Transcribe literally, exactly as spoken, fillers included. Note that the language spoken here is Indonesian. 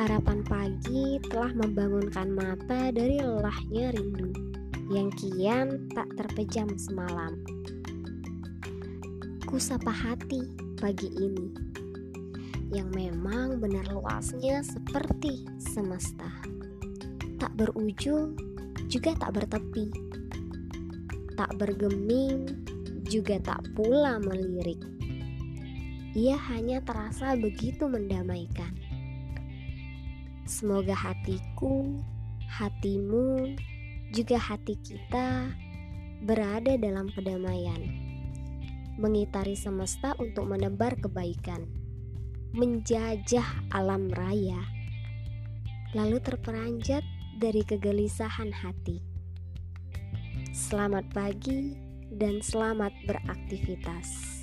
Harapan pagi telah membangunkan mata dari lelahnya rindu yang kian tak terpejam semalam. Kusapa hati pagi ini yang memang benar luasnya seperti semesta, tak berujung juga tak bertepi, tak bergeming juga tak pula melirik. Ia hanya terasa begitu mendamaikan. Semoga hatiku, hatimu, juga hati kita berada dalam kedamaian, mengitari semesta untuk menebar kebaikan, menjajah alam raya, lalu terperanjat dari kegelisahan hati. Selamat pagi dan selamat beraktivitas.